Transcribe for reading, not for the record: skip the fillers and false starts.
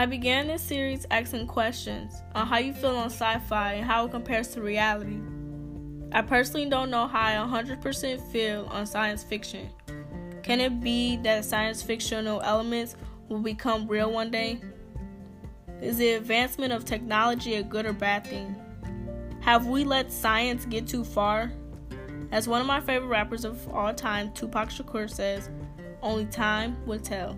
I began this series asking questions on how you feel on sci-fi and how it compares to reality. I personally don't know how I 100% feel on science fiction. Can it be that science fictional elements will become real one day? Is the advancement of technology a good or bad thing? Have we let science get too far? As one of my favorite rappers of all time, Tupac Shakur, says, "Only time will tell."